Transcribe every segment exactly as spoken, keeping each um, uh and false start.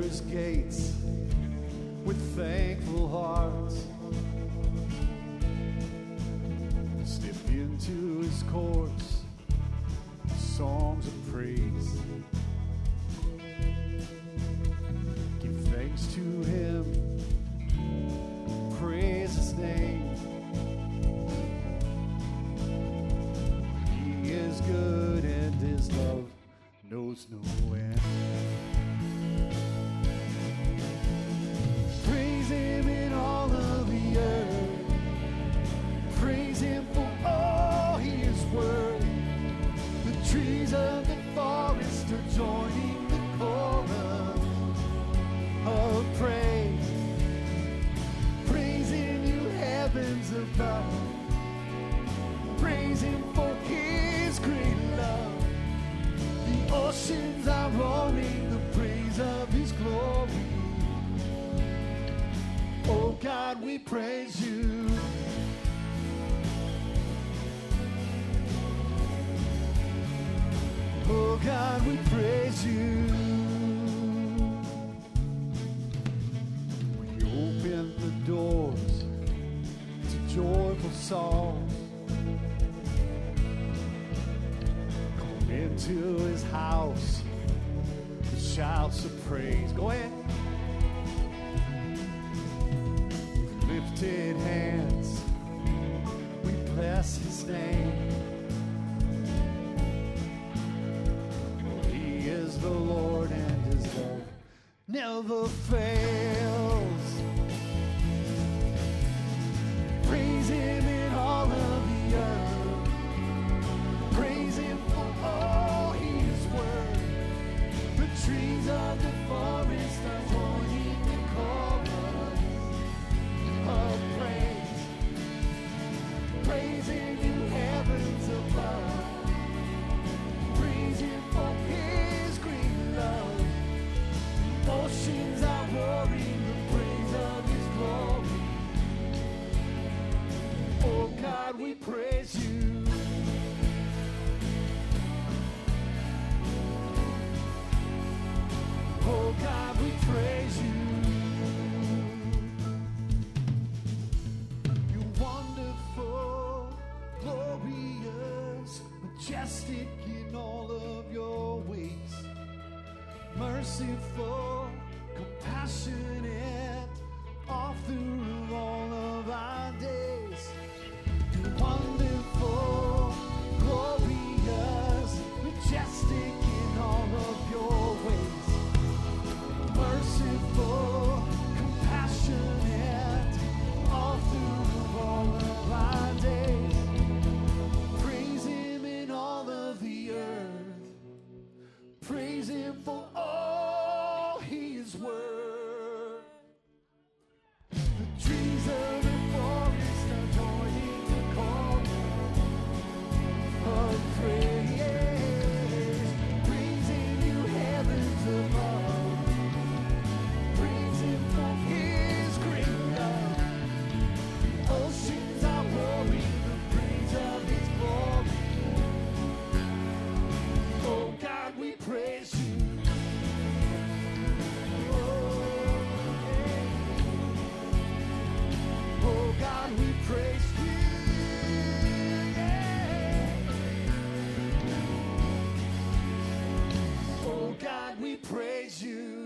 His gates with thankful hearts. Step into His courts, songs of praise. Give thanks to Him, praise His name. He is good and His love knows no end. We praise You. Oh God, we praise You. When You open the doors to joyful songs, come into His house with shouts of praise. Go ahead. Lifted hands, we bless His name. He is the Lord and His love never fails. Praise Him in all of the earth. Praise Him for all His word. The trees of the forest are joining the call of praise, praising You heavens above, praising for His great love. The oceans are roaring the praise of His glory. Oh God, we praise You. Oh God, we praise You. Majestic in all of Your ways, merciful, compassionate, author of all of our days. You're wonderful, glorious, majestic in all of Your ways, merciful, compassionate, author of all of our days. Praise Him for all His word. The trees of the forest are joining the call of praise. Praising You heavens above. Praise Him for His great love. The oceans are roaring the praise of His glory. Oh God, we praise You. Oh, oh God, we praise You. Oh God, we praise You.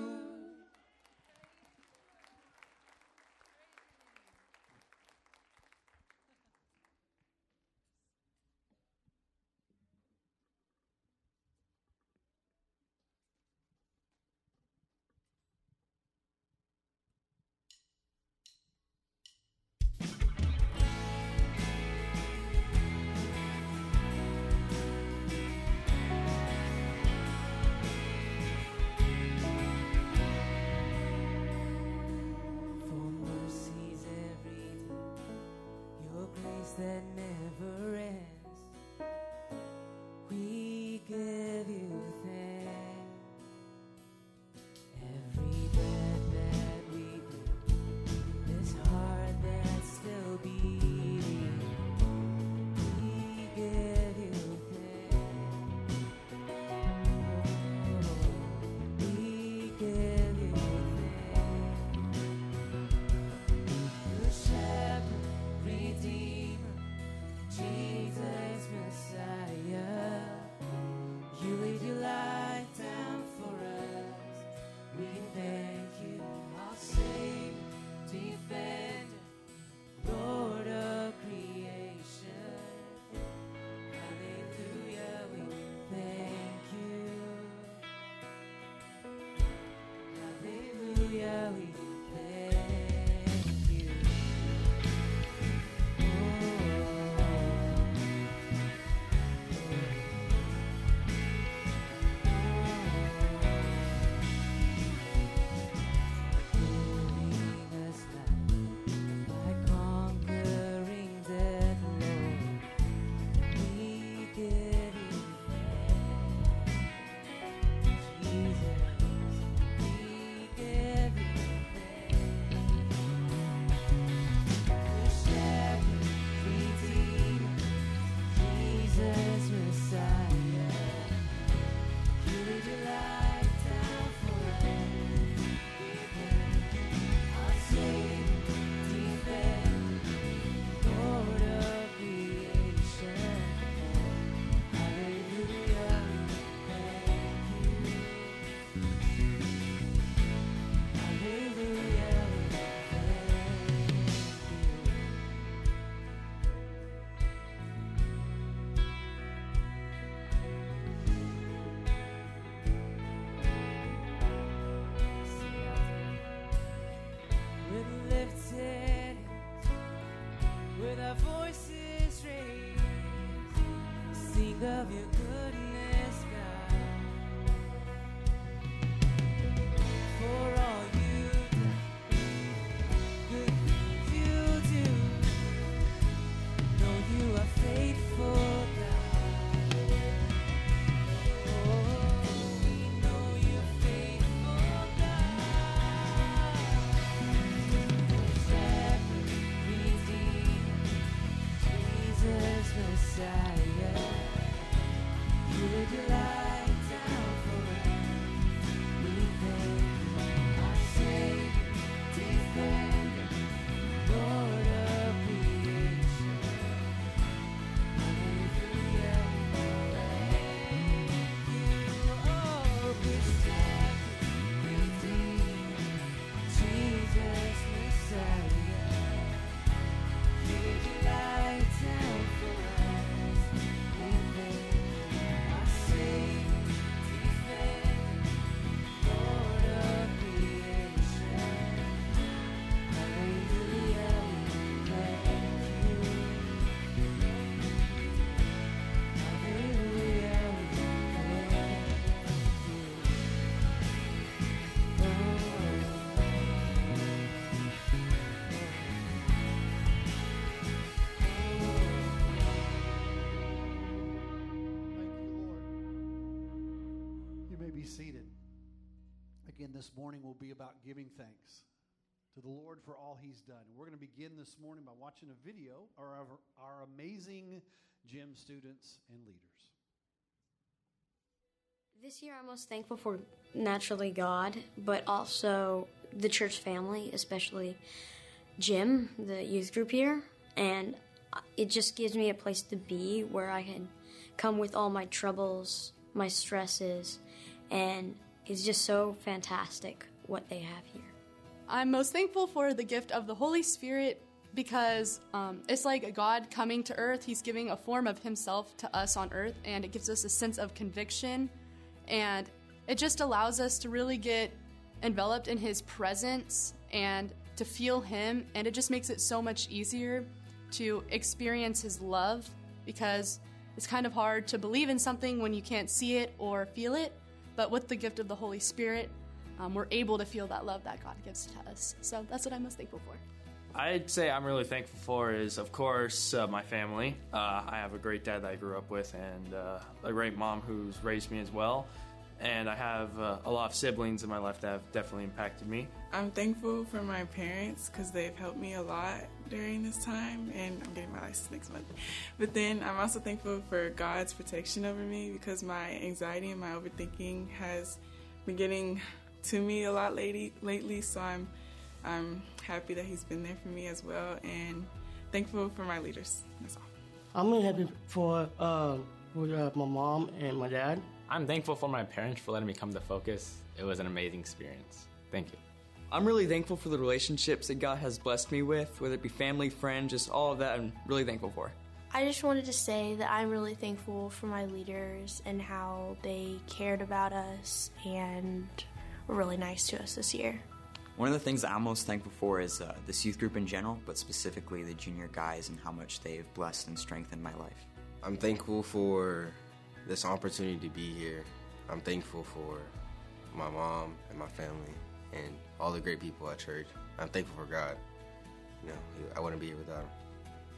That never ends. We give You thanks. Every breath that we do, this heart that's still beating, we give You thanks. Oh, we give You This morning will be about giving thanks to the Lord for all he's done. And we're going to begin this morning by watching a video of our, our amazing gym students and leaders. This year I'm most thankful for naturally God, but also the church family, especially Jim, the youth group here. And it just gives me a place to be where I can come with all my troubles, my stresses, and it's just so fantastic what they have here. I'm most thankful for the gift of the Holy Spirit because um, it's like God coming to earth. He's giving a form of himself to us on earth, and it gives us a sense of conviction. And it just allows us to really get enveloped in his presence and to feel him. And it just makes it so much easier to experience his love because it's kind of hard to believe in something when you can't see it or feel it. But with the gift of the Holy Spirit, um, we're able to feel that love that God gives to us. So that's what I'm most thankful for. I'd say I'm really thankful for is, of course, uh, my family. Uh, I have a great dad that I grew up with and uh, a great mom who's raised me as well. And I have uh, a lot of siblings in my life that have definitely impacted me. I'm thankful for my parents because they've helped me a lot during this time, and I'm getting my license next month. But then I'm also thankful for God's protection over me because my anxiety and my overthinking has been getting to me a lot lately. Lately, so I'm I'm happy that He's been there for me as well, and thankful for my leaders. That's all. I'm really happy for uh, with, uh, my mom and my dad. I'm thankful for my parents for letting me come to Focus. It was an amazing experience. Thank you. I'm really thankful for the relationships that God has blessed me with, whether it be family, friend, just all of that I'm really thankful for. I just wanted to say that I'm really thankful for my leaders and how they cared about us and were really nice to us this year. One of the things that I'm most thankful for is uh, this youth group in general, but specifically the junior guys and how much they've blessed and strengthened my life. I'm thankful for this opportunity to be here. I'm thankful for my mom and my family and all the great people at church. I'm thankful for God. You know, I wouldn't be here without him.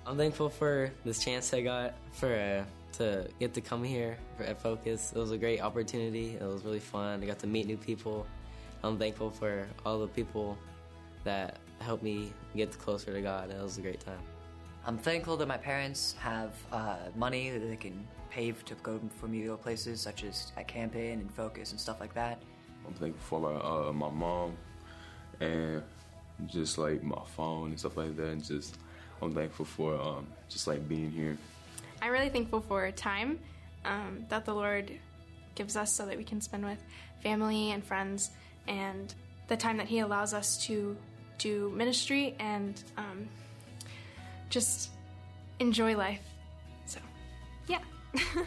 I'm thankful for this chance I got for uh, to get to come here for, at Focus. It was a great opportunity. It was really fun. I got to meet new people. I'm thankful for all the people that helped me get closer to God. It was a great time. I'm thankful that my parents have uh, money that they can pay to go for meal places such as at campaign and Focus and stuff like that. I'm thankful for my, uh, my mom and just like my phone and stuff like that. And just I'm thankful for um, just like being here. I'm really thankful for time um, that the Lord gives us so that we can spend with family and friends, and the time that He allows us to do ministry and um, just enjoy life. So, yeah. Let's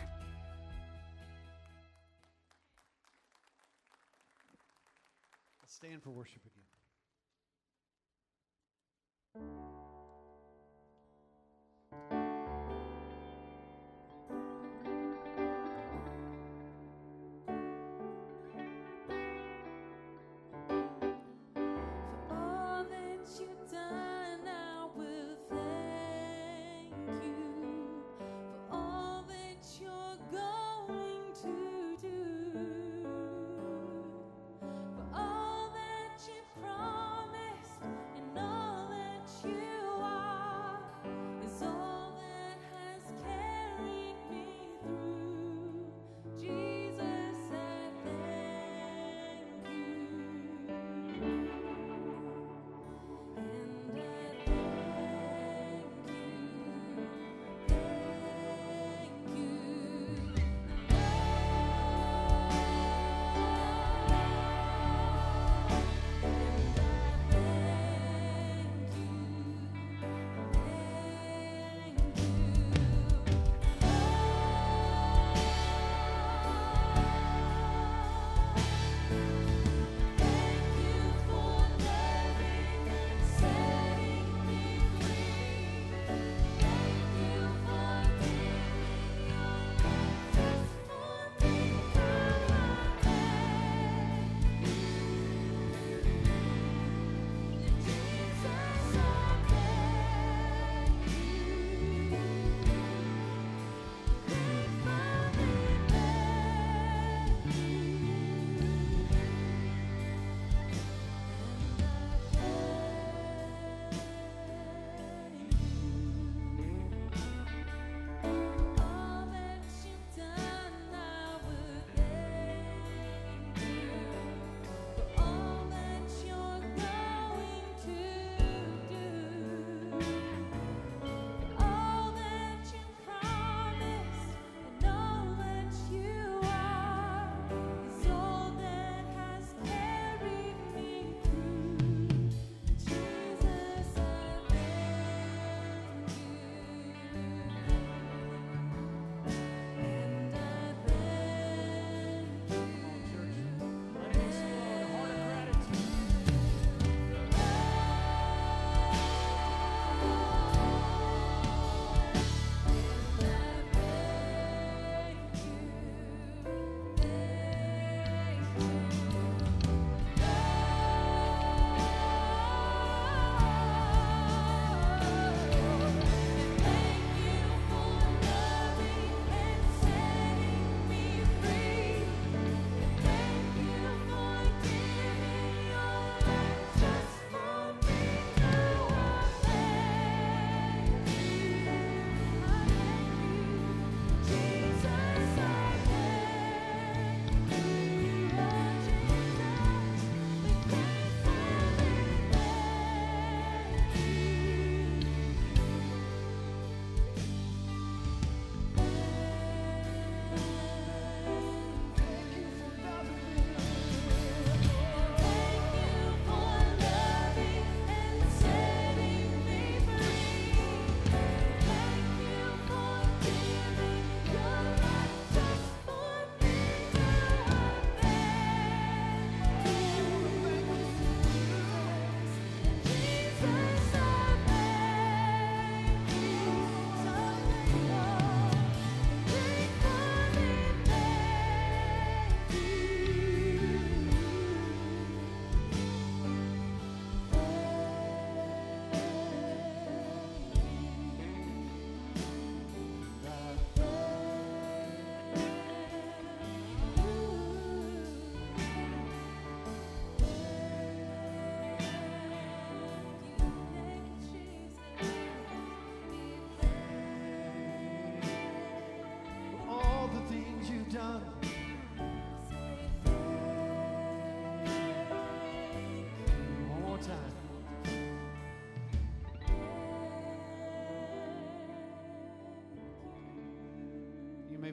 stand for worship again. Chip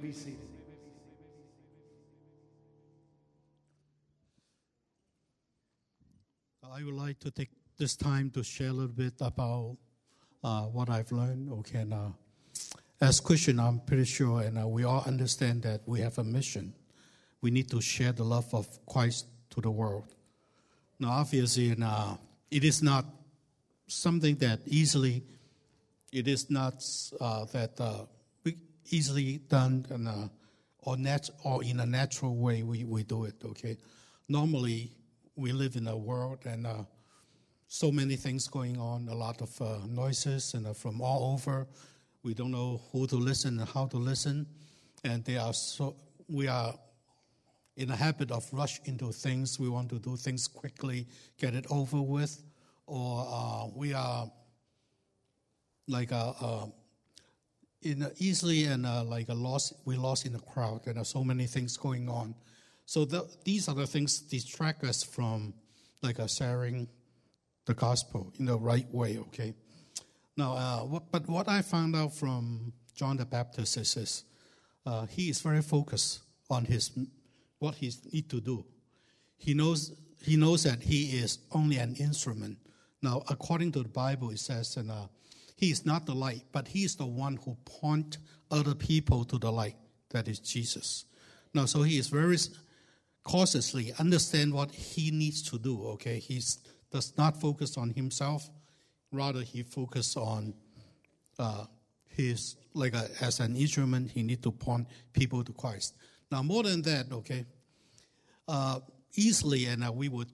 may be seated. I would like to take this time to share a little bit about uh, what I've learned. Okay, now, as Christians, I'm pretty sure, and uh, we all understand that we have a mission. We need to share the love of Christ to the world. Now, obviously, and, uh, it is not something that easily, it is not uh, that uh, we easily done in a, or, nat- or in a natural way we, we do it, okay? Normally, we live in a world and uh, so many things going on, a lot of uh, noises and uh, from all over. We don't know who to listen and how to listen. And they are so we are in a habit of rush into things. We want to do things quickly, get it over with. Or uh, we are like a, a, in a easily and a, like a loss, we lost in the crowd. There are so many things going on. So the, these are the things that distract us from like a sharing the gospel in the right way, okay? Now, uh, what, but what I found out from John the Baptist is, is uh, he is very focused on his what he needs to do. He knows he knows that he is only an instrument. Now, according to the Bible, it says, and uh, he is not the light, but he is the one who points other people to the light, that is Jesus. Now, so he is very cautiously understand what he needs to do, okay? He does not focus on himself. Rather, he focuses on uh, his, like a, as an instrument, he needs to point people to Christ. Now, more than that, okay, uh, easily and uh, we would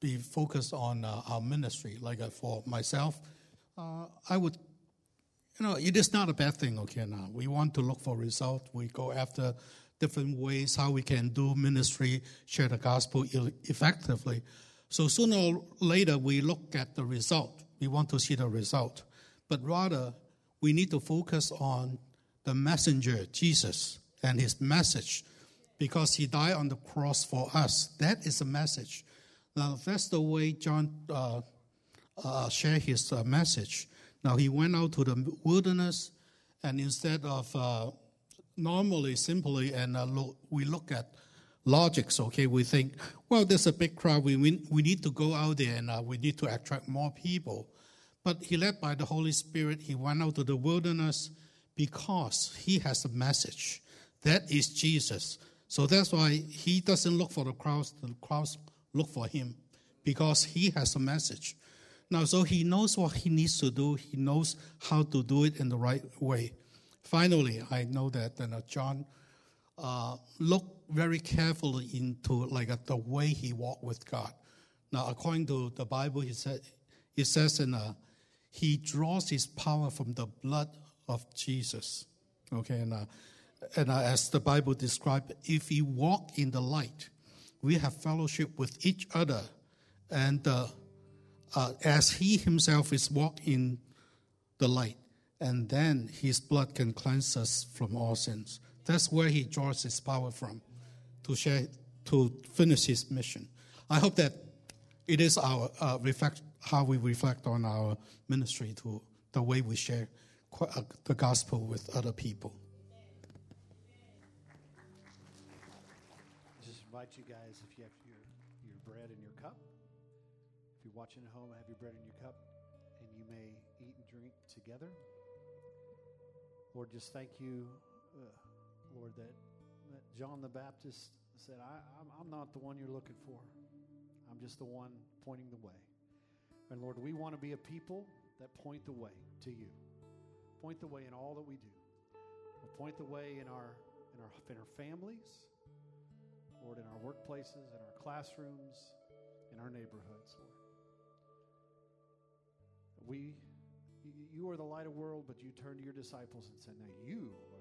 be focused on uh, our ministry. Like uh, for myself, uh, I would, you know, it is not a bad thing, okay, now. We want to look for results. We go after different ways how we can do ministry, share the gospel effectively. So sooner or later, we look at the result. We want to see the result. But rather, we need to focus on the messenger, Jesus, and his message, because he died on the cross for us. That is the message. Now, that's the way John uh, uh, shared his uh, message. Now, he went out to the wilderness, and instead of... Uh, Normally, simply, and uh, lo- we look at logics, okay? We think, well, there's a big crowd. We we, we need to go out there, and uh, we need to attract more people. But he led by the Holy Spirit. He went out to the wilderness because he has a message. That is Jesus. So that's why he doesn't look for the crowds. The crowds look for him because he has a message. Now, so he knows what he needs to do. He knows how to do it in the right way. Finally, I know that you know, John uh, looked very carefully into like uh, the way he walked with God. Now, according to the Bible, he said, it says, in, uh, he draws his power from the blood of Jesus. Okay, and, uh, and uh, as the Bible describes, if we walk in the light, we have fellowship with each other, and uh, uh, as he himself is walking in the light. And then his blood can cleanse us from all sins. That's where he draws his power from to share, to finish his mission. I hope that it is our uh, reflect how we reflect on our ministry, to the way we share the gospel with other people. I just invite you guys, if you have your, your bread and your cup, if you're watching at home, have your bread and your cup, and you may eat and drink together. Lord, just thank you, uh, Lord, that, that John the Baptist said, I, I'm, I'm not the one you're looking for. I'm just the one pointing the way. And Lord, we want to be a people that point the way to you. Point the way in all that we do. We'll point the way in our, in our, in our families, Lord, in our workplaces, in our classrooms, in our neighborhoods, Lord. We... You are the light of the world, but you turn to your disciples and said, now you are